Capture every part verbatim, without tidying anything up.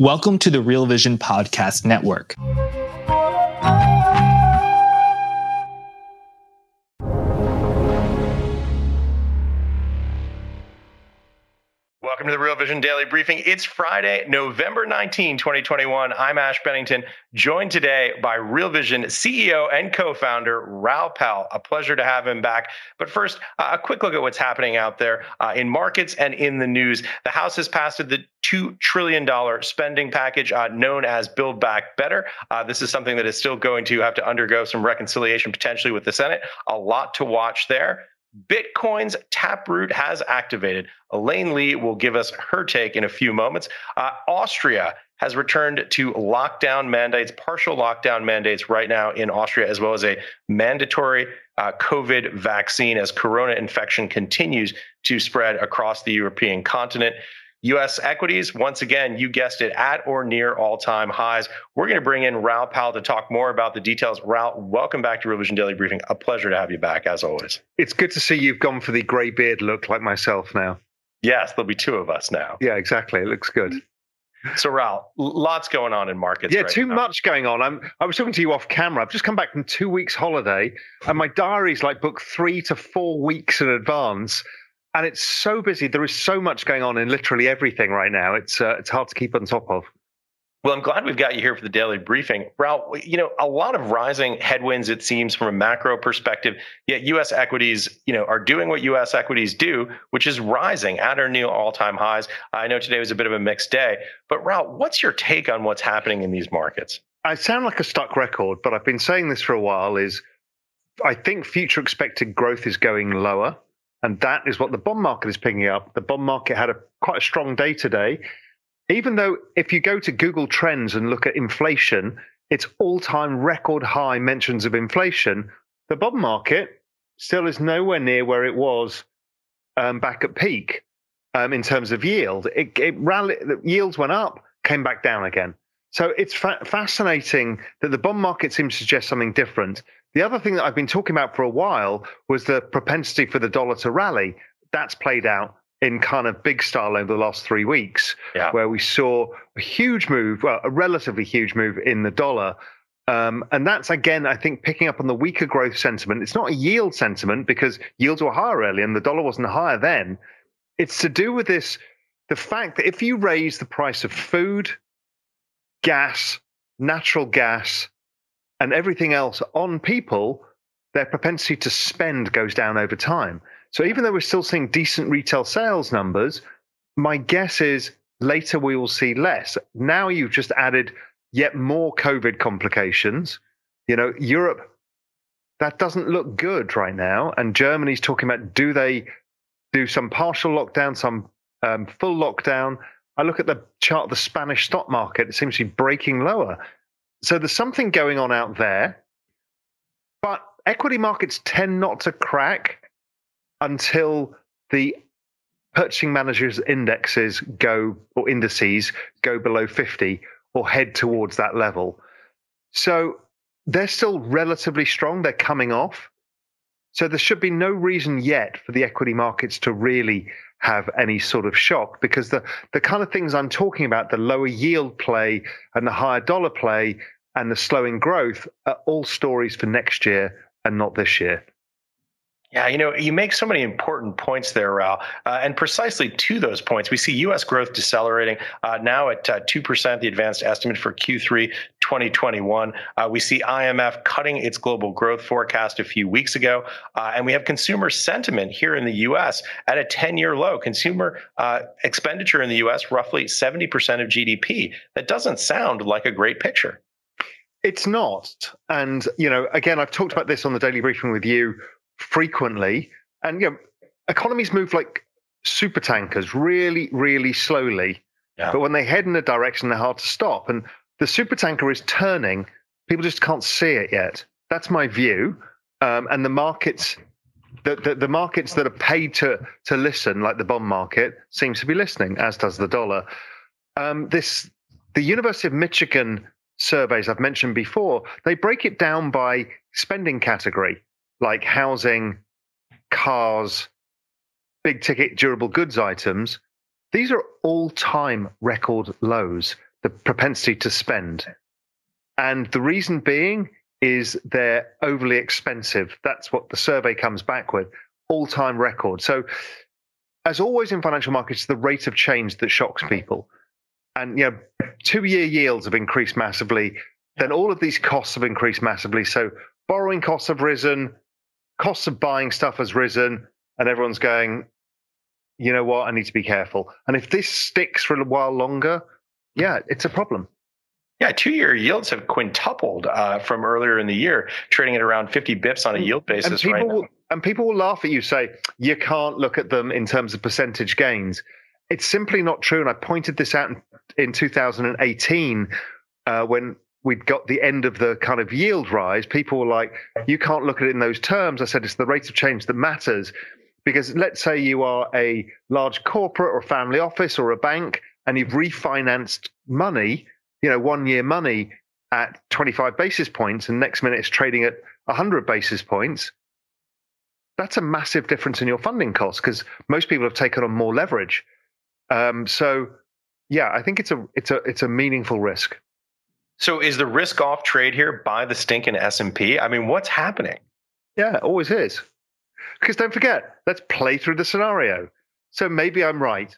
Welcome to the Real Vision Podcast Network. Welcome to the Real Vision Daily Briefing. It's Friday, November nineteenth, twenty twenty-one. I'm Ash Bennington, joined today by Real Vision C E O and co-founder Raoul Pal. A pleasure to have him back. But first, uh, a quick look at what's happening out there uh, in markets and in the news. The House has passed the two trillion dollars spending package uh, known as Build Back Better. Uh, this is something that is still going to have to undergo some reconciliation potentially with the Senate. A lot to watch there. Bitcoin's Taproot has activated. Elaine Lee will give us her take in a few moments. Uh, Austria has returned to lockdown mandates, partial lockdown mandates right now in Austria, as well as a mandatory uh, COVID vaccine as corona infection continues to spread across the European continent. U S equities, once again, you guessed it, at or near all-time highs. We're going to bring in Raoul Pal to talk more about the details. Raoul, welcome back to Real Vision Daily Briefing. A pleasure to have you back, as always. It's good to see you've gone for the grey beard look like myself now. Yes, there'll be two of us now. Yeah, exactly. It looks good. So, Raoul, lots going on in markets. Yeah, right too now. much going on. I'm, I was talking to you off camera. I've just come back from two weeks holiday, and my diary's like booked three to four weeks in advance. And it's so busy. There is so much going on in literally everything right now. It's uh, it's hard to keep on top of. Well, I'm glad we've got you here for the daily briefing. Raoul, you know, a lot of rising headwinds, it seems, from a macro perspective, yet U S equities, you know, are doing what U S equities do, which is rising at or near all-time highs. I know today was a bit of a mixed day, but Raoul, what's your take on what's happening in these markets? I sound like a stuck record, but I've been saying this for a while, is I think future expected growth is going lower. And that is what the bond market is picking up. The bond market had a quite a strong day today, even though if you go to Google Trends and look at inflation, it's all-time record high mentions of inflation. The bond market still is nowhere near where it was um, back at peak um, in terms of yield. It, it rallied, the yields went up, came back down again. So it's fa- fascinating that the bond market seems to suggest something different. The other thing that I've been talking about for a while was the propensity for the dollar to rally. That's played out in kind of big style over the last three weeks, yeah. where we saw a huge move, well, a relatively huge move in the dollar. Um, and that's, again, I think, picking up on the weaker growth sentiment. It's not a yield sentiment because yields were higher earlier and the dollar wasn't higher then. It's to do with this, the fact that if you raise the price of food, gas, natural gas, and everything else on people, their propensity to spend goes down over time. So even though we're still seeing decent retail sales numbers, my guess is later we will see less. Now you've just added yet more COVID complications. You know, Europe, that doesn't look good right now. And Germany's talking about, do they do some partial lockdown, some um, full lockdown? I look at the chart of the Spanish stock market, it seems to be breaking lower. So there's something going on out there, but equity markets tend not to crack until the purchasing managers' indexes go or indices go below fifty or head towards that level. So they're still relatively strong. They're coming off. So there should be no reason yet for the equity markets to really have any sort of shock, because the, the kind of things I'm talking about, the lower yield play and the higher dollar play and the slowing growth are all stories for next year and not this year. Yeah, you know, you make so many important points there, Raoul. Uh, and precisely to those points, we see U S growth decelerating uh, now at uh, two percent, the advanced estimate for Q three twenty twenty-one. Uh, we see I M F cutting its global growth forecast a few weeks ago. Uh, and we have consumer sentiment here in the U S at a ten-year low. Consumer uh, expenditure in the U S, roughly seventy percent of G D P. That doesn't sound like a great picture. It's not. And, you know, again, I've talked about this on the Daily Briefing with you frequently, and you know, economies move like super tankers, really, really slowly. Yeah. But when they head in a direction, they're hard to stop. And the supertanker is turning. People just can't see it yet. That's my view. Um, and the markets, the, the the markets that are paid to to listen, like the bond market, seems to be listening, as does the dollar. Um, this the University of Michigan surveys I've mentioned before. They break it down by spending category, like housing, cars, big ticket durable goods items. These are all-time record lows, the propensity to spend. And the reason being is they're overly expensive. That's what the survey comes back with, all-time record. So as always in financial markets, the rate of change that shocks people. And you know, two-year yields have increased massively. Then all of these costs have increased massively. So borrowing costs have risen, costs of buying stuff has risen, and everyone's going, you know what, I need to be careful. And if this sticks for a while longer, yeah, it's a problem. Yeah, two-year yields have quintupled uh, from earlier in the year, trading at around fifty bips on a yield basis right now. And people will laugh at you, say, you can't look at them in terms of percentage gains. It's simply not true. And I pointed this out in, in two thousand eighteen uh, when we'd got the end of the kind of yield rise. People were like, you can't look at it in those terms. I said, it's the rate of change that matters. Because let's say you are a large corporate or a family office or a bank and you've refinanced money, you know, one year money at twenty-five basis points and next minute it's trading at one hundred basis points. That's a massive difference in your funding costs because most people have taken on more leverage. Um, so, yeah, I think it's a it's a it's a meaningful risk. So is the risk off trade here by the stinking S and P? I mean, what's happening? Yeah, it always is. Because don't forget, let's play through the scenario. So maybe I'm right.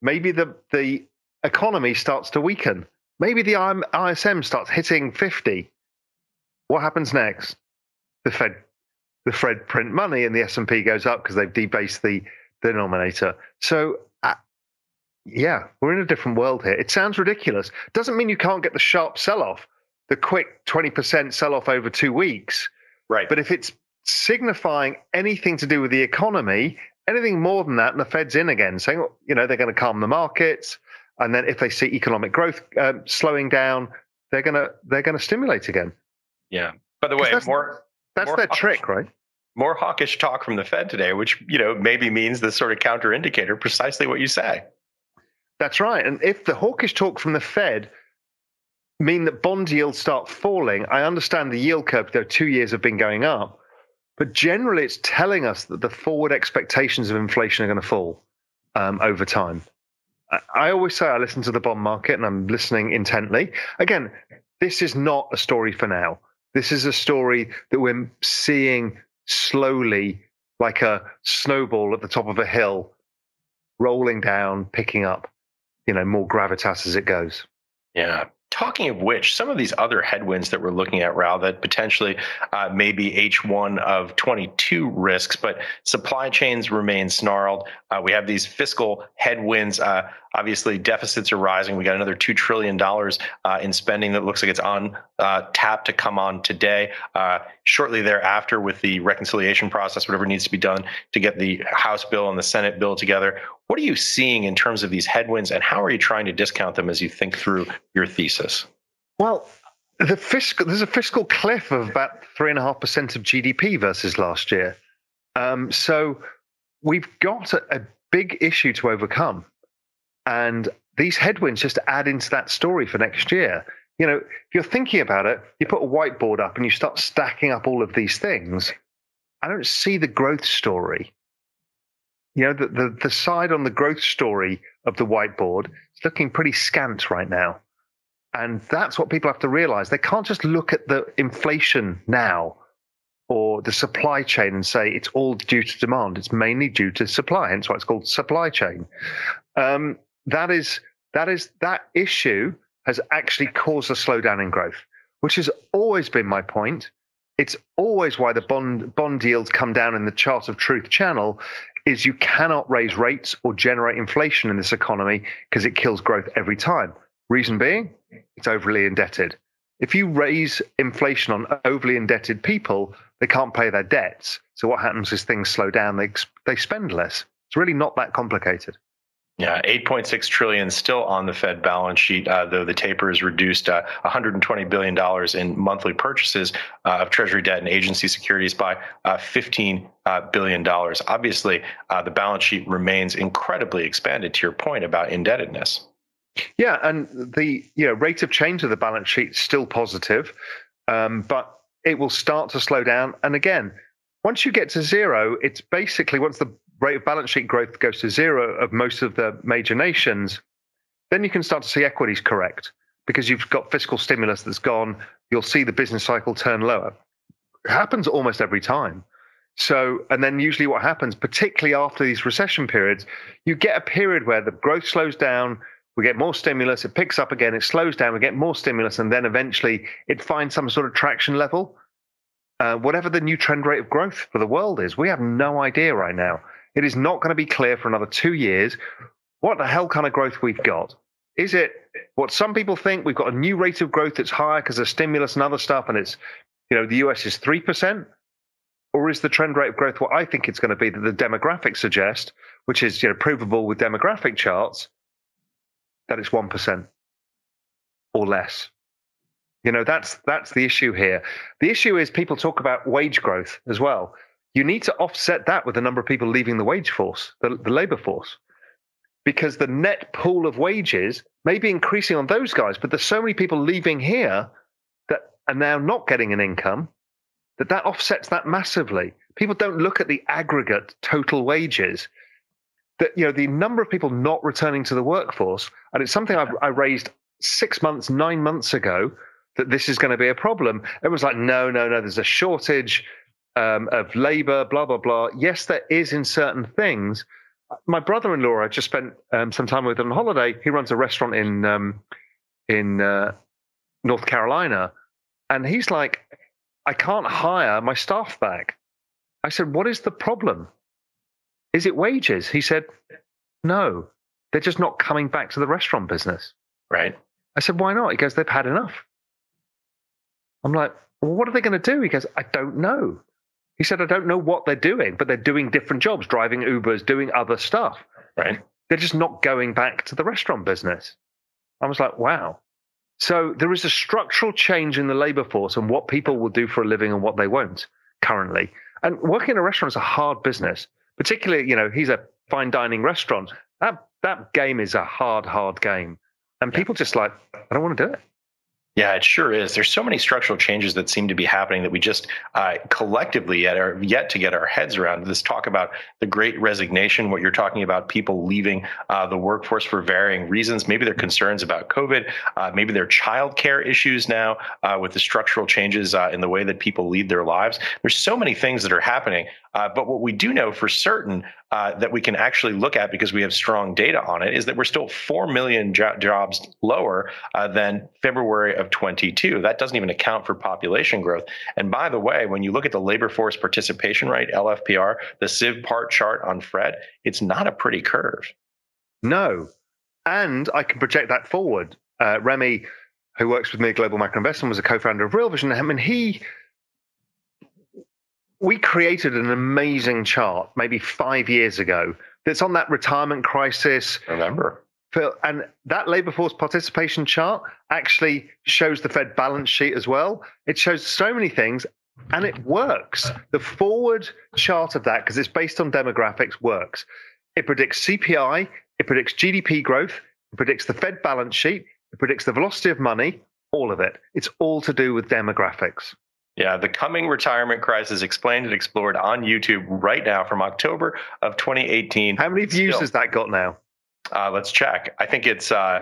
Maybe the, the economy starts to weaken. Maybe the I S M starts hitting fifty. What happens next? The Fed, the Fed print money and the S and P goes up because they've debased the denominator. So, uh, yeah, we're in a different world here. It sounds ridiculous. Doesn't mean you can't get the sharp sell-off, the quick twenty percent sell-off over two weeks. Right. But if it's signifying anything to do with the economy, anything more than that, and the Fed's in again, saying, you know, they're going to calm the markets, and then if they see economic growth um, slowing down, they're going to they're going to stimulate again. Yeah. By the way, that's, more that's more their hawkish, trick, right? More hawkish talk from the Fed today, which you know maybe means the sort of counter indicator, precisely what you say. That's right. And if the hawkish talk from the Fed mean that bond yields start falling, I understand the yield curve though two years have been going up. But generally, it's telling us that the forward expectations of inflation are going to fall um, over time. I, I always say I listen to the bond market and I'm listening intently. Again, this is not a story for now. This is a story that we're seeing slowly, like a snowball at the top of a hill, rolling down, picking up, you know, more gravitas as it goes. Yeah. Talking of which, some of these other headwinds that we're looking at, Raoul, that potentially uh, may be H one of twenty-two risks, but supply chains remain snarled. Uh, we have these fiscal headwinds. Uh, obviously, deficits are rising. We got another two trillion dollars uh, in spending that looks like it's on uh, tap to come on today. Uh, shortly thereafter, with the reconciliation process, whatever needs to be done to get the House bill and the Senate bill together. What are you seeing in terms of these headwinds, and how are you trying to discount them as you think through your thesis? Well, the fiscal, there's a fiscal cliff of about three point five percent of G D P versus last year. Um, so we've got a, a big issue to overcome. And these headwinds just add into that story for next year. You know, if you're thinking about it, you put a whiteboard up and you start stacking up all of these things. I don't see the growth story. You know, the, the, the side on the growth story of the whiteboard is looking pretty scant right now. And that's what people have to realize. They can't just look at the inflation now or the supply chain and say it's all due to demand. It's mainly due to supply. Hence why it's called supply chain. Um, that is, that is, that issue has actually caused a slowdown in growth, which has always been my point. It's always why the bond, bond yields come down in the chart of truth channel. Is you cannot raise rates or generate inflation in this economy because it kills growth every time. Reason being, it's overly indebted. If you raise inflation on overly indebted people, they can't pay their debts. So what happens is things slow down, they, they spend less. It's really not that complicated. Yeah, eight point six trillion dollars still on the Fed balance sheet, uh, though the taper has reduced uh, one hundred twenty billion dollars in monthly purchases uh, of Treasury debt and agency securities by uh, fifteen billion dollars. Obviously, uh, the balance sheet remains incredibly expanded, to your point about indebtedness. Yeah, and the you know, rate of change of the balance sheet is still positive, um, but it will start to slow down. And again, once you get to zero, it's basically once the rate of balance sheet growth goes to zero of most of the major nations, then you can start to see equities correct because you've got fiscal stimulus that's gone. You'll see the business cycle turn lower. It happens almost every time. So, and then usually what happens, particularly after these recession periods, you get a period where the growth slows down, we get more stimulus, it picks up again, it slows down, we get more stimulus, and then eventually it finds some sort of traction level. Uh, whatever the new trend rate of growth for the world is, we have no idea right now. It is not going to be clear for another two years what the hell kind of growth we've got. Is it what some people think? We've got a new rate of growth that's higher because of stimulus and other stuff, and it's, you know, the U S is three percent? Or is the trend rate of growth what I think it's going to be that the demographics suggest, which is, you know, provable with demographic charts, that it's one percent or less? You know, that's that's the issue here. The issue is people talk about wage growth as well. You need to offset that with the number of people leaving the wage force, the, the labor force, because the net pool of wages may be increasing on those guys, but there's so many people leaving here that are now not getting an income that that offsets that massively. People don't look at the aggregate total wages. That, you know, the number of people not returning to the workforce, and it's something I've, I raised six months, nine months ago, that this is going to be a problem. Everyone's like, no, no, no, there's a shortage um, of labor, blah, blah, blah. Yes, there is in certain things. My brother-in-law, I just spent um, some time with him on holiday. He runs a restaurant in um, in uh, North Carolina. And he's like, I can't hire my staff back. I said, what is the problem? Is it wages? He said, no, they're just not coming back to the restaurant business. Right. I said, why not? He goes, they've had enough. I'm like, well, what are they going to do? He goes, I don't know. He said, I don't know what they're doing, but they're doing different jobs, driving Ubers, doing other stuff. Right. They're just not going back to the restaurant business. I was like, wow. So there is a structural change in the labor force and what people will do for a living and what they won't currently. And working in a restaurant is a hard business, particularly, you know, he's a fine dining restaurant. That, that game is a hard, hard game. And people just like, I don't want to do it. Yeah, it sure is. There's so many structural changes that seem to be happening that we just uh, collectively yet are yet to get our heads around. This talk about the Great Resignation, what you're talking about, people leaving uh, the workforce for varying reasons. Maybe their concerns about COVID, uh, maybe their childcare issues now uh, with the structural changes uh, in the way that people lead their lives. There's so many things that are happening. Uh, but what we do know for certain uh, that we can actually look at because we have strong data on it is that we're still four million jo- jobs lower uh, than February of twenty-two. That doesn't even account for population growth. And by the way, when you look at the labor force participation rate, L F P R, the C I V part chart on F R E D, it's not a pretty curve. No. And I can project that forward. Uh, Remy, who works with me at Global Macro Investment, was a co-founder of Real Vision. I mean, he... we created an amazing chart maybe five years ago that's on that retirement crisis. Remember. And that labor force participation chart actually shows the Fed balance sheet as well. It shows so many things, and it works. The forward chart of that, because it's based on demographics, works. It predicts C P I. It predicts G D P growth. It predicts the Fed balance sheet. It predicts the velocity of money, all of it. It's all to do with demographics. Yeah, The Coming Retirement Crisis Explained and Explored on YouTube right now from October of twenty eighteen. How many views Still, has that got now? Uh, let's check. I think it's uh,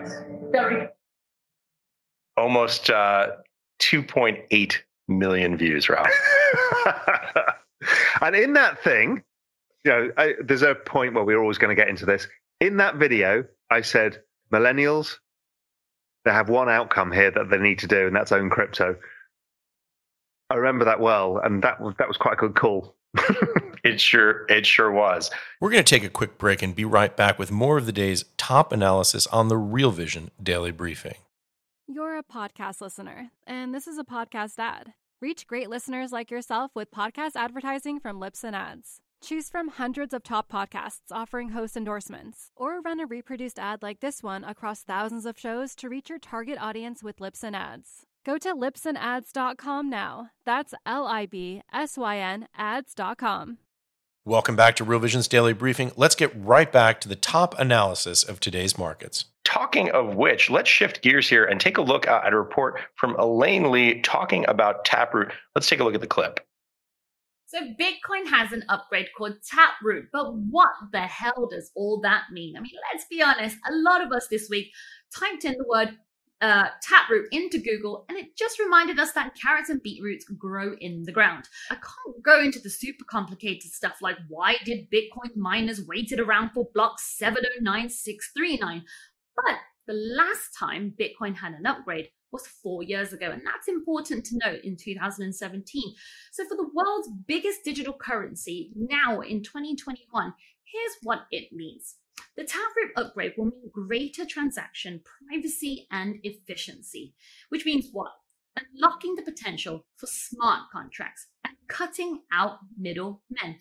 almost uh, two point eight million views, Raoul. And in that thing, you know, I, there's a point where we're always going to get into this. In that video, I said, millennials, they have one outcome here that they need to do, and that's own crypto. I remember that well, and that was that was quite a good call. It sure it sure was. We're going to take a quick break and be right back with more of the day's top analysis on the Real Vision Daily Briefing. You're a podcast listener, and this is a podcast ad. Reach great listeners like yourself with podcast advertising from Libsyn Ads. Choose from hundreds of top podcasts offering host endorsements, or run a reproduced ad like this one across thousands of shows to reach your target audience with Libsyn Ads. Go to Libsyn Ads dot com now. That's L I B S Y N ads dot com. Welcome back to Real Vision's Daily Briefing. Let's get right back to the top analysis of today's markets. Talking of which, let's shift gears here and take a look at a report from Elaine Lee talking about Taproot. Let's take a look at the clip. So Bitcoin has an upgrade called Taproot, but what the hell does all that mean? I mean, let's be honest, a lot of us this week typed in the word uh, Taproot into Google, and it just reminded us that carrots and beetroots grow in the ground. I can't go into the super complicated stuff like why did Bitcoin miners waited around for block seven oh nine six three nine? But the last time Bitcoin had an upgrade was four years ago. And that's important to note, in two thousand seventeen. So for the world's biggest digital currency now in twenty twenty-one, here's what it means. The Taproot upgrade will mean greater transaction privacy and efficiency, which means what? Unlocking the potential for smart contracts and cutting out middlemen. A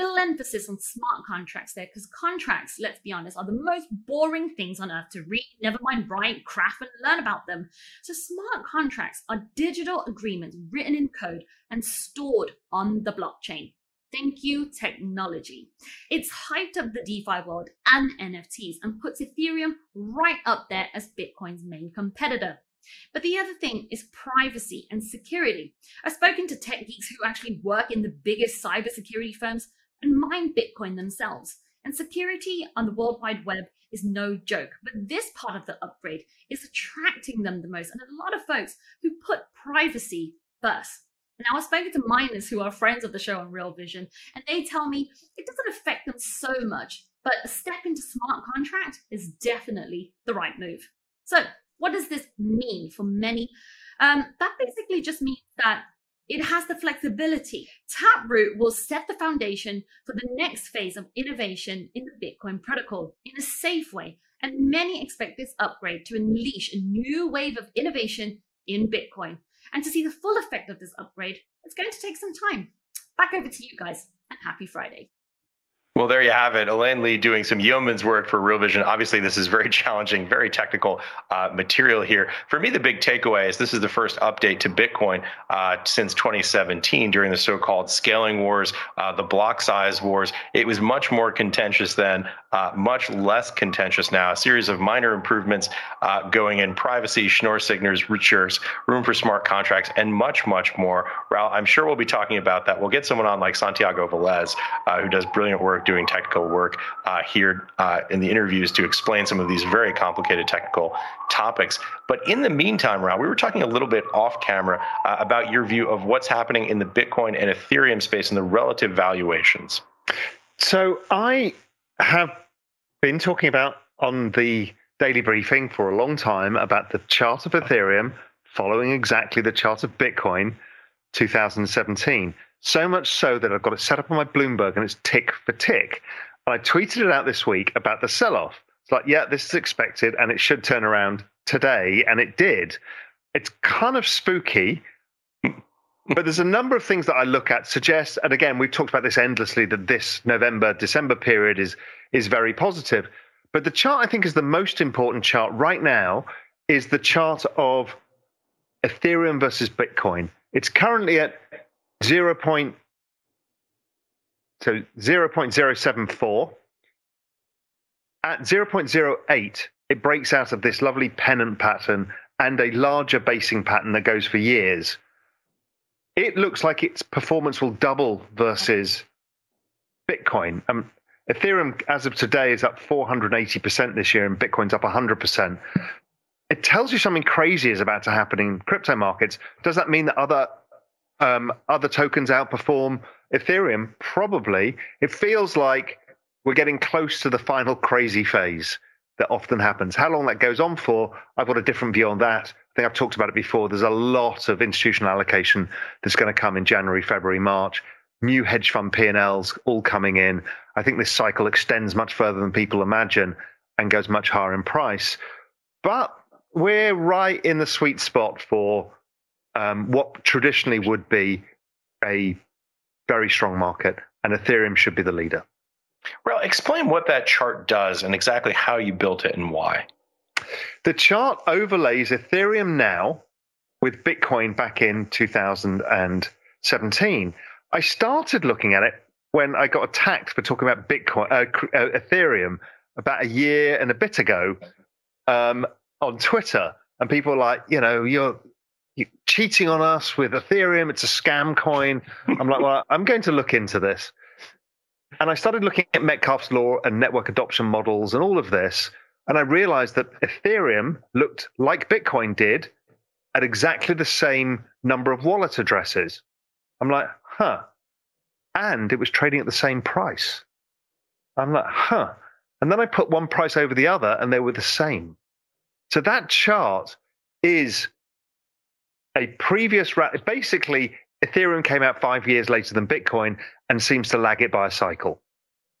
little emphasis on smart contracts there, because contracts, let's be honest, are the most boring things on earth to read, never mind write, craft, and learn about them. So smart contracts are digital agreements written in code and stored on the blockchain. Thank you, technology. It's hyped up the DeFi world and N F Ts and puts Ethereum right up there as Bitcoin's main competitor. But the other thing is privacy and security. I've spoken to tech geeks who actually work in the biggest cybersecurity firms and mine Bitcoin themselves. And security on the World Wide Web is no joke. But this part of the upgrade is attracting them the most, and a lot of folks who put privacy first. Now, I've spoken to miners who are friends of the show on Real Vision, and they tell me it doesn't affect them so much, but a step into smart contract is definitely the right move. So what does this mean for many? Um, that basically just means that it has the flexibility. Taproot will set the foundation for the next phase of innovation in the Bitcoin protocol in a safe way. And many expect this upgrade to unleash a new wave of innovation in Bitcoin. And to see the full effect of this upgrade, it's going to take some time. Back over to you guys, and happy Friday. Well, there you have it. Elaine Lee doing some yeoman's work for Real Vision. Obviously, this is very challenging, very technical uh, material here. For me, the big takeaway is this is the first update to Bitcoin uh, since twenty seventeen during the so-called scaling wars, uh, the block size wars. It was much more contentious then, uh, much less contentious now. A series of minor improvements uh, going in privacy, Schnorr signers, richers, room for smart contracts, and much, much more. Raoul, I'm sure we'll be talking about that. We'll get someone on like Santiago Velez, uh, who does brilliant work doing technical work uh, here uh, in the interviews to explain some of these very complicated technical topics. But in the meantime, Raoul, we were talking a little bit off camera uh, about your view of what's happening in the Bitcoin and Ethereum space and the relative valuations. So I have been talking about on the Daily Briefing for a long time about the chart of Ethereum following exactly the chart of Bitcoin two thousand seventeen. So much so that I've got it set up on my Bloomberg and it's tick for tick. And I tweeted it out this week about the sell-off. It's like, yeah, this is expected and it should turn around today. And it did. It's kind of spooky, but there's a number of things that I look at suggest, and again, we've talked about this endlessly, that this November, December period is, is very positive. But the chart I think is the most important chart right now is the chart of Ethereum versus Bitcoin. It's currently at Zero point, so zero point zero seven four. At zero point zero eight, it breaks out of this lovely pennant pattern and a larger basing pattern that goes for years. It looks like its performance will double versus Bitcoin. Um, Ethereum, as of today, is up four hundred eighty percent this year, and Bitcoin's up one hundred percent. It tells you something crazy is about to happen in crypto markets. Does that mean that other Um, other tokens outperform Ethereum? Probably. It feels like we're getting close to the final crazy phase that often happens. How long that goes on for, I've got a different view on that. I think I've talked about it before. There's a lot of institutional allocation that's going to come in January, February, March. New hedge fund P and Ls all coming in. I think this cycle extends much further than people imagine and goes much higher in price. But we're right in the sweet spot for Um, what traditionally would be a very strong market. and Ethereum should be the leader. Well, explain what that chart does and exactly how you built it and why. The chart overlays Ethereum now with Bitcoin back in two thousand seventeen. I started looking at it when I got attacked for talking about Bitcoin, uh, Ethereum about a year and a bit ago um, on Twitter. And people were like, you know, you're, you're cheating on us with Ethereum. It's a scam coin. I'm like, well, I'm going to look into this. And I started looking at Metcalfe's law and network adoption models and all of this. And I realized that Ethereum looked like Bitcoin did at exactly the same number of wallet addresses. I'm like, huh. And it was trading at the same price. I'm like, huh. And then I put one price over the other and they were the same. So that chart is a previous round. Basically, Ethereum came out five years later than Bitcoin and seems to lag it by a cycle.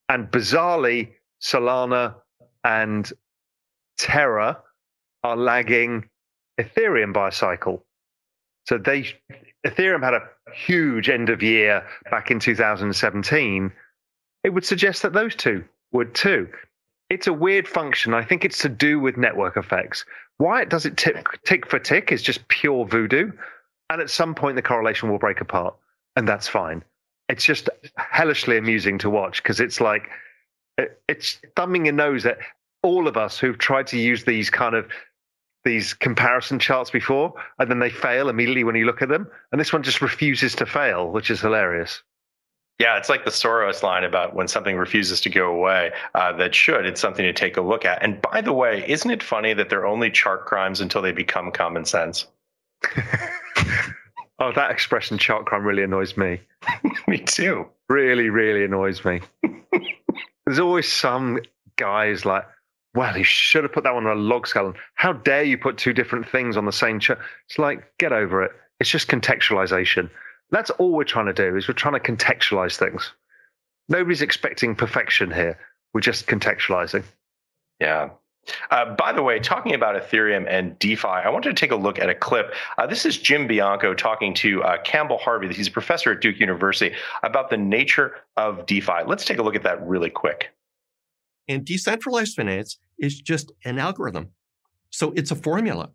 And bizarrely, Solana and Terra are lagging Ethereum by a cycle. So they, Ethereum had a huge end of year back in two thousand seventeen. It would suggest that those two would too. It's a weird function. I think it's to do with network effects. Why it does it tick, tick for tick is just pure voodoo. And at some point, the correlation will break apart. And that's fine. It's just hellishly amusing to watch because it's like, it, it's thumbing your nose at all of us who've tried to use these kind of, these comparison charts before, and then they fail immediately when you look at them. And this one just refuses to fail, which is hilarious. Yeah, it's like the Soros line about when something refuses to go away, uh, that should, it's something to take a look at. And by the way, isn't it funny that they're only chart crimes until they become common sense? Oh, that expression chart crime really annoys me. Me too. Really, really annoys me. There's always some guys like, well, you should have put that one on a log scale. How dare you put two different things on the same chart? It's like, get over it. It's just contextualization. That's all we're trying to do is we're trying to contextualize things. Nobody's expecting perfection here. We're just contextualizing. Yeah. Uh, by the way, talking about Ethereum and DeFi, I wanted to take a look at a clip. Uh, this is Jim Bianco talking to uh, Campbell Harvey. He's a professor at Duke University about the nature of DeFi. Let's take a look at that really quick. And decentralized finance is just an algorithm. So it's a formula.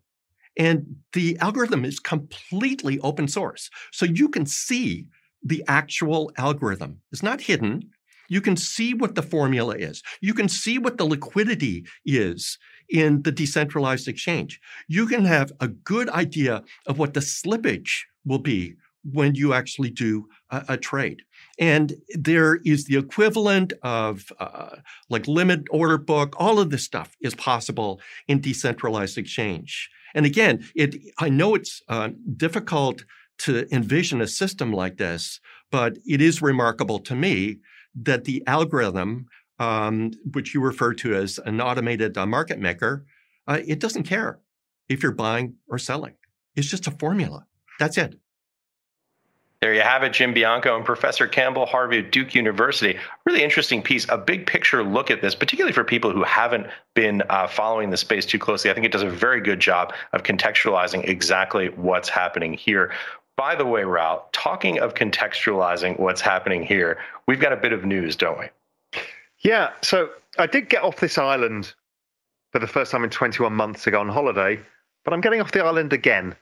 And the algorithm is completely open source. So you can see the actual algorithm. It's not hidden. You can see what the formula is. You can see what the liquidity is in the decentralized exchange. You can have a good idea of what the slippage will be when you actually do a, a trade. And there is the equivalent of uh, like limit order book. All of this stuff is possible in decentralized exchange. And again, it I know it's uh, difficult to envision a system like this, but it is remarkable to me that the algorithm, um, which you refer to as an automated uh, market maker, uh, it doesn't care if you're buying or selling. It's just a formula. That's it. There you have it, Jim Bianco and Professor Campbell Harvey at Duke University. Really interesting piece, a big picture look at this, particularly for people who haven't been uh, following the space too closely. I think it does a very good job of contextualizing exactly what's happening here. By the way, Raoul, talking of contextualizing what's happening here, we've got a bit of news, don't we? Yeah, so I did get off this island for the first time in twenty-one months to go on holiday, but I'm getting off the island again.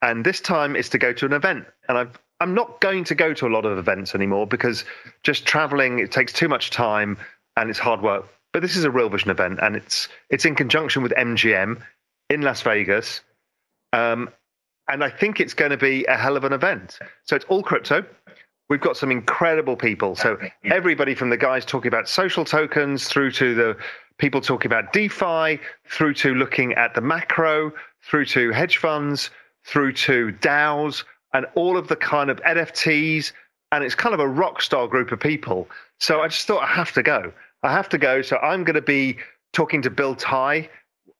And this time it's to go to an event. And I've I'm not going to go to a lot of events anymore because just traveling, it takes too much time and it's hard work. But this is a Real Vision event and it's it's in conjunction with M G M in Las Vegas. Um, and I think it's going to be a hell of an event. So it's all crypto. We've got some incredible people. So everybody from the guys talking about social tokens through to the people talking about DeFi, through to looking at the macro, through to hedge funds, through to DAOs, and all of the kind of N F Ts, and it's kind of a rock star group of people. So I just thought I have to go. I have to go. So I'm going to be talking to Bill Tai,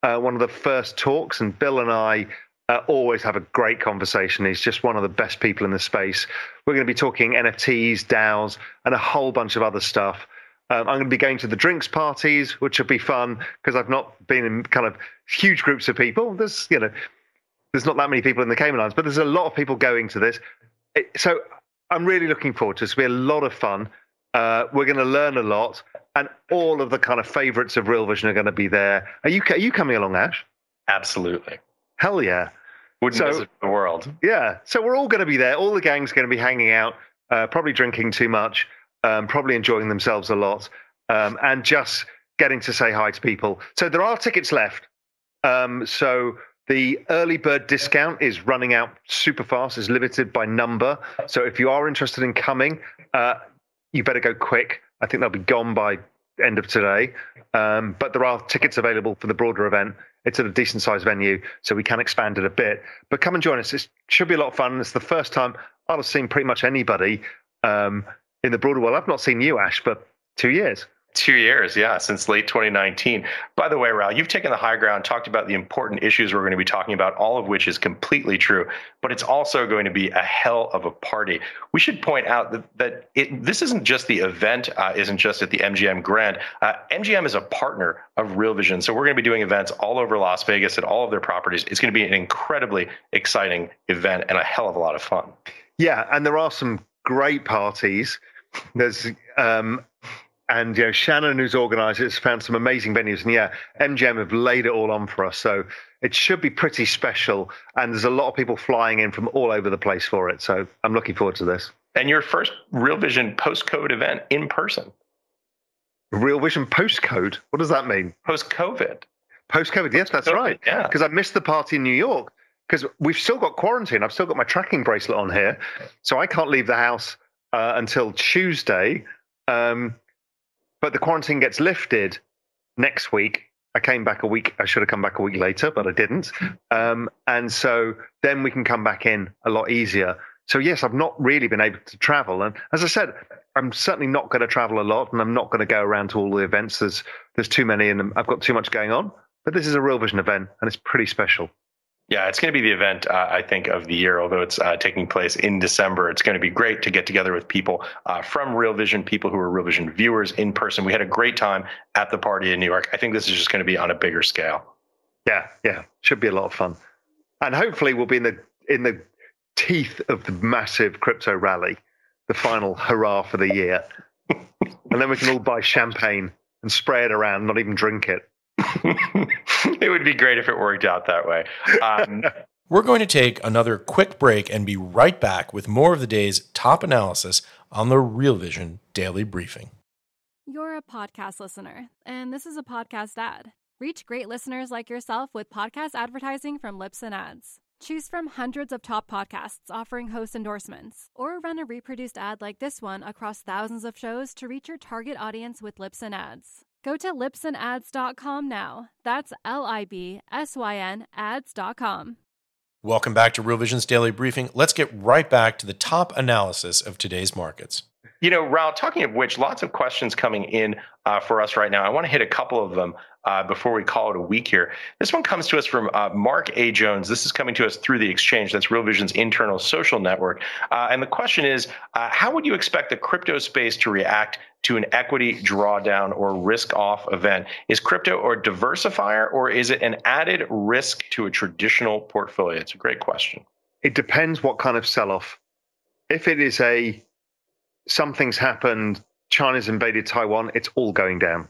uh, one of the first talks, and Bill and I uh, always have a great conversation. He's just one of the best people in the space. We're going to be talking N F Ts, DAOs, and a whole bunch of other stuff. Um, I'm going to be going to the drinks parties, which will be fun because I've not been in kind of huge groups of people. There's, you know, There's not that many people in the Cayman Islands, but there's a lot of people going to this. It, so I'm really looking forward to it. It's going to be a lot of fun. Uh, we're going to learn a lot, and all of the kind of favorites of Real Vision are going to be there. Are you are you coming along, Ash? Absolutely. Hell yeah. Wouldn't so, visit the world. Yeah. So we're all going to be there. All the gang's going to be hanging out, uh, probably drinking too much, um, probably enjoying themselves a lot, um, and just getting to say hi to people. So there are tickets left. Um, so the early bird discount is running out super fast. It's limited by number. So if you are interested in coming, uh, you better go quick. I think they'll be gone by end of today. Um, but there are tickets available for the broader event. It's at a decent sized venue, so we can expand it a bit. But come and join us. It should be a lot of fun. It's the first time I've seen pretty much anybody um, in the broader world. I've not seen you, Ash, for two years. Two years, yeah, since late twenty nineteen. By the way, Raoul, you've taken the high ground, talked about the important issues we're going to be talking about, all of which is completely true, but it's also going to be a hell of a party. We should point out that, that it, this isn't just the event, uh, isn't just at the M G M Grand. Uh, M G M is a partner of Real Vision, so we're going to be doing events all over Las Vegas at all of their properties. It's going to be an incredibly exciting event and a hell of a lot of fun. Yeah, and there are some great parties. There's... Um, And, you know, Shannon, who's organized it, has found some amazing venues. And, yeah, M G M have laid it all on for us. So it should be pretty special. And there's a lot of people flying in from all over the place for it. So I'm looking forward to this. And your first Real Vision post-COVID event in person. Real Vision post-code? What does that mean? Post-COVID. Post-COVID, yes, that's right. Yeah. Because I missed the party in New York because we've still got quarantine. I've still got my tracking bracelet on here. So I can't leave the house uh, until Tuesday. Um But the quarantine gets lifted next week. I came back a week. I should have come back a week later, but I didn't. Um, and so then we can come back in a lot easier. So, yes, I've not really been able to travel. And as I said, I'm certainly not going to travel a lot, and I'm not going to go around to all the events. There's, there's too many, and I've got too much going on. But this is a Real Vision event, and it's pretty special. Yeah, it's going to be the event, uh, I think, of the year, although it's uh, taking place in December. It's going to be great to get together with people uh, from Real Vision, people who are Real Vision viewers in person. We had a great time at the party in New York. I think this is just going to be on a bigger scale. Yeah, yeah, should be a lot of fun. And hopefully we'll be in the in the teeth of the massive crypto rally, the final hurrah for the year. And then we can all buy champagne and spray it around, not even drink it. It would be great if it worked out that way. Um, We're going to take another quick break and be right back with more of the day's top analysis on the Real Vision Daily Briefing. You're a podcast listener, and this is a podcast ad. Reach great listeners like yourself with podcast advertising from Libsyn Ads. Choose from hundreds of top podcasts offering host endorsements, or run a reproduced ad like this one across thousands of shows to reach your target audience with Libsyn Ads. Go to libsyn ads dot com now. That's L I B S Y N ads dot com. Welcome back to Real Vision's Daily Briefing. Let's get right back to the top analysis of today's markets. You know, Raoul, talking of which, lots of questions coming in uh, for us right now. I want to hit a couple of them uh, before we call it a week here. This one comes to us from uh, Mark A. Jones. This is coming to us through the exchange. That's Real Vision's internal social network. Uh, and the question is, uh, how would you expect the crypto space to react to an equity drawdown or risk-off event? Is crypto a diversifier, or is it an added risk to a traditional portfolio? It's a great question. It depends what kind of sell-off. If it is a... something's happened, China's invaded Taiwan, it's all going down.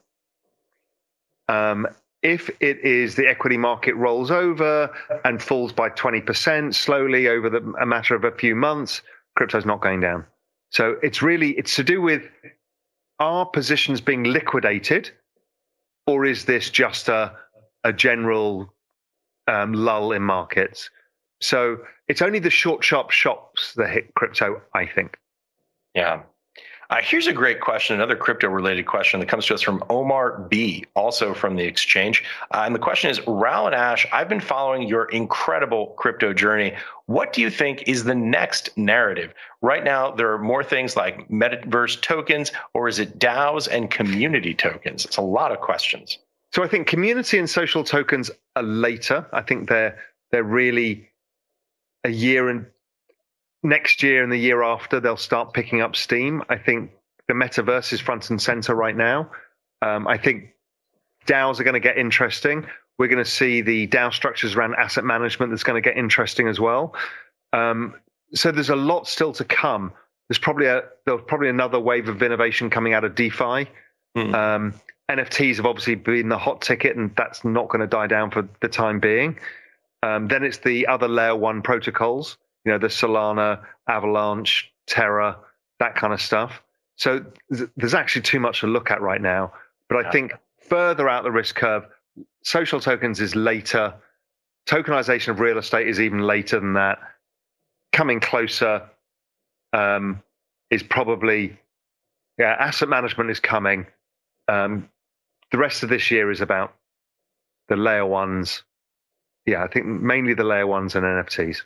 Um, if it is the equity market rolls over and falls by twenty percent slowly over the, a matter of a few months, crypto's not going down. So it's really, it's to do with, are positions being liquidated, or is this just a, a general um, lull in markets? So it's only the short, sharp shops that hit crypto, I think. Yeah. Uh, here's a great question, another crypto-related question that comes to us from Omar B., also from the exchange. Uh, and the question is, Raoul and Ash, I've been following your incredible crypto journey. What do you think is the next narrative? Right now, there are more things like metaverse tokens, or is it DAOs and community tokens? It's a lot of questions. So I think community and social tokens are later. I think they're they're really a year and next year and the year after, they'll start picking up steam. I think the metaverse is front and center right now. Um, I think DAOs are going to get interesting. We're going to see the DAO structures around asset management that's going to get interesting as well. Um, so there's a lot still to come. There's probably a, there's probably another wave of innovation coming out of DeFi. Mm. Um, N F Ts have obviously been the hot ticket, and that's not going to die down for the time being. Um, then it's the other layer one protocols, you know, the Solana, Avalanche, Terra, that kind of stuff. So th- there's actually too much to look at right now. But I yeah. think further out the risk curve, social tokens is later. Tokenization of real estate is even later than that. Coming closer um, is probably, yeah, asset management is coming. Um, the rest of this year is about the layer ones. Yeah, I think mainly the layer ones and N F Ts.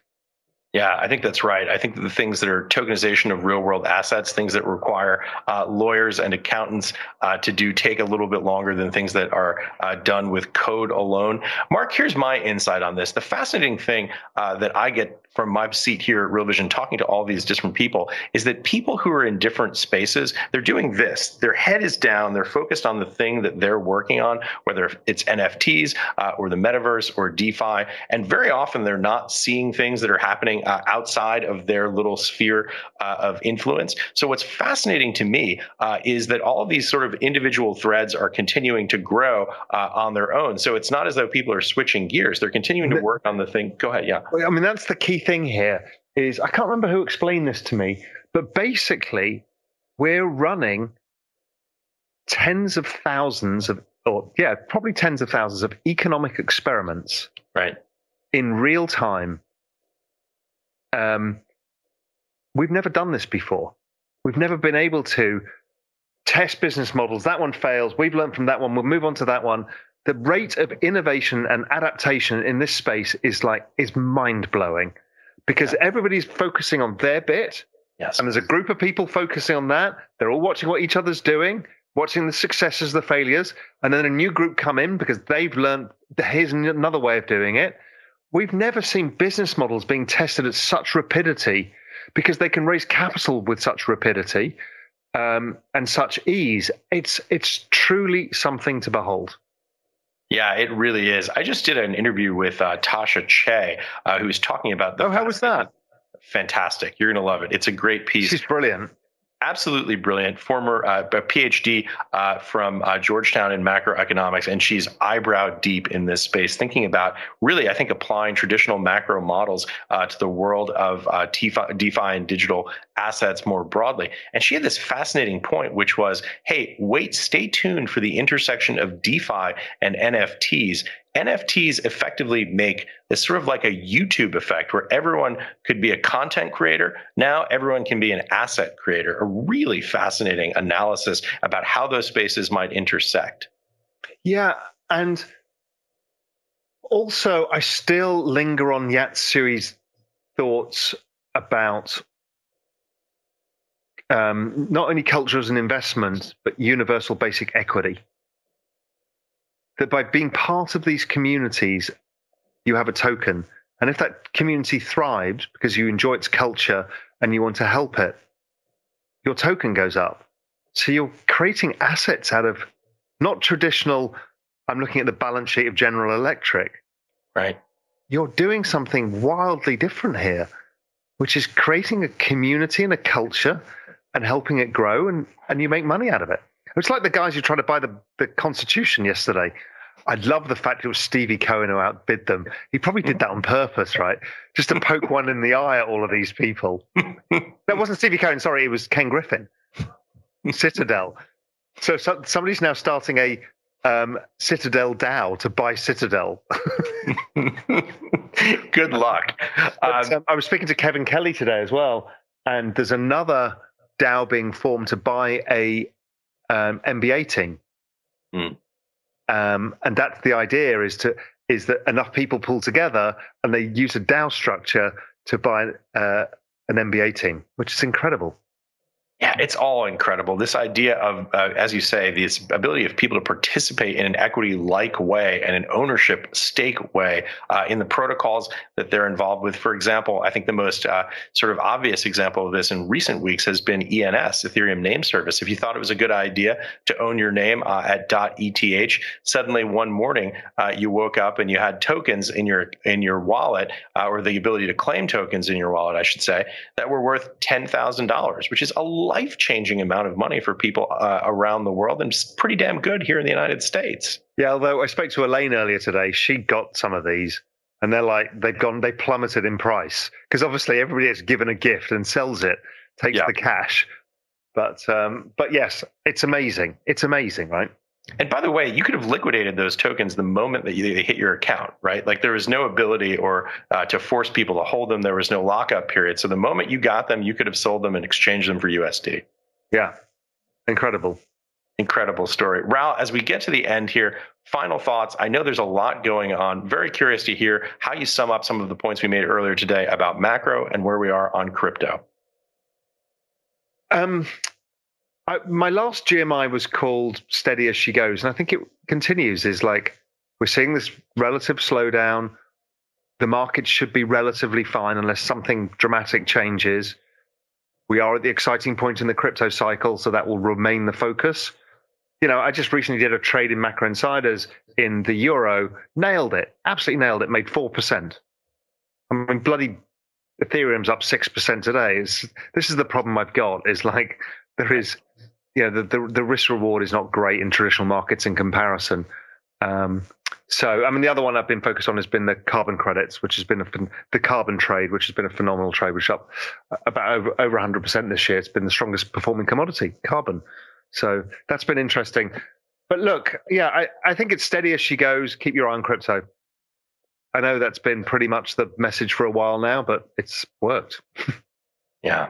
Yeah, I think that's right. I think that the things that are tokenization of real world assets, things that require uh, lawyers and accountants uh, to do take a little bit longer than things that are uh, done with code alone. Mark, here's my insight on this. The fascinating thing uh, that I get from my seat here at Real Vision talking to all these different people is that people who are in different spaces, they're doing this. Their head is down. They're focused on the thing that they're working on, whether it's N F Ts uh, or the metaverse or DeFi. And very often they're not seeing things that are happening uh, outside of their little sphere uh, of influence. So what's fascinating to me uh, is that all of these sort of individual threads are continuing to grow uh, on their own. So it's not as though people are switching gears. They're continuing to work on the thing. Go ahead. Yeah. I mean, that's the key thing here is, I can't remember who explained this to me, but basically we're running tens of thousands of, or yeah, probably tens of thousands of economic experiments, right, in real time. Um, we've never done this before. We've never been able to test business models. That one fails. We've learned from that one. We'll move on to that one. The rate of innovation and adaptation in this space is like, is mind blowing. Because yeah. everybody's focusing on their bit, yes. and there's a group of people focusing on that. They're all watching what each other's doing, watching the successes, the failures, and then a new group come in because they've learned, here's another way of doing it. We've never seen business models being tested at such rapidity because they can raise capital with such rapidity um, and such ease. It's it's truly something to behold. Yeah, it really is. I just did an interview with uh, Tasha Che, uh, who was talking about the. Oh, how was that? Fantastic. You're going to love it. It's a great piece. She's brilliant. Absolutely brilliant. Former uh, PhD uh, from uh, Georgetown in macroeconomics, and she's eyebrow deep in this space, thinking about really, I think, applying traditional macro models uh, to the world of uh, DeFi and digital assets more broadly. And she had this fascinating point, which was, hey, wait, stay tuned for the intersection of DeFi and N F Ts. N F Ts effectively make this sort of like a YouTube effect where everyone could be a content creator. Now everyone can be an asset creator. A really fascinating analysis about how those spaces might intersect. Yeah. And also, I still linger on Yatsui's thoughts about um, not only culture as an investment, but universal basic equity. That by being part of these communities, you have a token. And if that community thrives because you enjoy its culture and you want to help it, your token goes up. So you're creating assets out of not traditional, I'm looking at the balance sheet of General Electric. Right. You're doing something wildly different here, which is creating a community and a culture and helping it grow, and, and you make money out of it. It's like the guys who tried to buy the, the Constitution yesterday. I love the fact it was Stevie Cohen who outbid them. He probably did that on purpose, right? Just to poke one in the eye at all of these people. That wasn't Stevie Cohen, sorry, it was Ken Griffin. Citadel. So, so somebody's now starting a um, Citadel DAO to buy Citadel. Good luck. But, um, um, I was speaking to Kevin Kelly today as well, and there's another DAO being formed to buy a Um, N B A team, mm. um, and that's the idea: is to is that enough people pull together and they use a DAO structure to buy uh, an N B A team, which is incredible. Yeah, it's all incredible. This idea of, uh, as you say, this ability of people to participate in an equity-like way and an ownership stake way uh, in the protocols that they're involved with. For example, I think the most uh, sort of obvious example of this in recent weeks has been E N S, Ethereum Name Service. If you thought it was a good idea to own your name uh, at .eth, suddenly one morning uh, you woke up and you had tokens in your in your wallet, uh, or the ability to claim tokens in your wallet, I should say, that were worth ten thousand dollars, which is a lot. Life-changing amount of money for people uh, around the world, and it's pretty damn good here in the United States. Yeah, although I spoke to Elaine earlier today, she got some of these, and they're like, they've gone, they plummeted in price, because obviously everybody that's given a gift and sells it, takes yeah. the cash. But um, but yes, it's amazing. It's amazing, right? And by the way, you could have liquidated those tokens the moment that you, they hit your account, right? Like there was no ability or uh, to force people to hold them. There was no lockup period. So the moment you got them, you could have sold them and exchanged them for U S D. Yeah. Incredible. Incredible story. Raoul, as we get to the end here, final thoughts. I know there's a lot going on. Very curious to hear how you sum up some of the points we made earlier today about macro and where we are on crypto. Um. I, my last G M I was called Steady as She Goes, and I think it continues. Is like we're seeing this relative slowdown. The market should be relatively fine unless something dramatic changes. We are at the exciting point in the crypto cycle, so that will remain the focus. You know, I just recently did a trade in Macro Insiders in the euro, nailed it, absolutely nailed it, made four percent. I mean, bloody Ethereum's up six percent today. It's, this is the problem I've got, is like there is... Yeah, the, the the risk reward is not great in traditional markets in comparison. Um, so, I mean, the other one I've been focused on has been the carbon credits, which has been a, the carbon trade, which has been a phenomenal trade, which is up about over over one hundred percent this year. It's been the strongest performing commodity, carbon. So that's been interesting. But look, yeah, I, I think it's steady as she goes. Keep your eye on crypto. I know that's been pretty much the message for a while now, but it's worked. Yeah.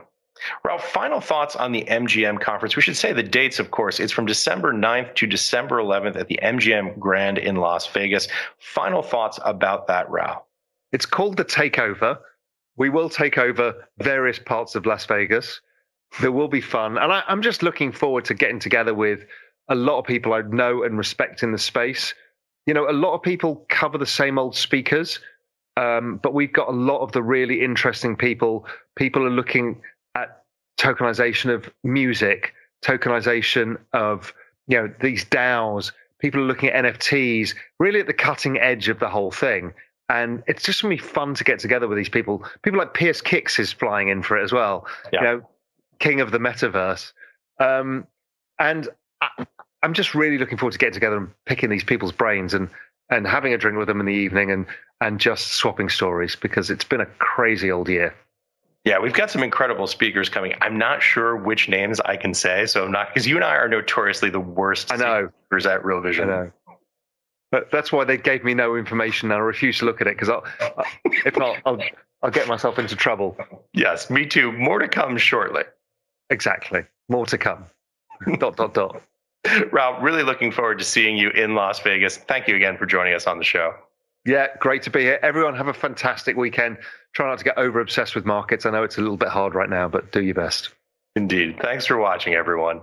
Raoul, final thoughts on the M G M conference. We should say the dates, of course. It's from December ninth to December eleventh at the M G M Grand in Las Vegas. Final thoughts about that, Raoul. It's called The Takeover. We will take over various parts of Las Vegas. There will be fun. And I, I'm just looking forward to getting together with a lot of people I know and respect in the space. You know, a lot of people cover the same old speakers, um, but we've got a lot of the really interesting people. People are looking... at tokenization of music, tokenization of, you know, these DAOs, people are looking at N F Ts, really at the cutting edge of the whole thing. And it's just going to be fun to get together with these people. People like Pierce Kicks is flying in for it as well, yeah. You know, king of the metaverse. Um, and I, I'm just really looking forward to getting together and picking these people's brains and, and having a drink with them in the evening and, and just swapping stories, because it's been a crazy old year. Yeah, we've got some incredible speakers coming. I'm not sure which names I can say, so I'm not, because you and I are notoriously the worst I know. speakers at Real Vision. I know. But that's why they gave me no information, and I refuse to look at it, because I'll, if not, I'll, I'll get myself into trouble. Yes, me too. More to come shortly. Exactly. More to come. dot, dot, dot. Raoul, really looking forward to seeing you in Las Vegas. Thank you again for joining us on the show. Yeah, great to be here. Everyone have a fantastic weekend. Try not to get over-obsessed with markets. I know it's a little bit hard right now, but do your best. Indeed. Thanks for watching, everyone.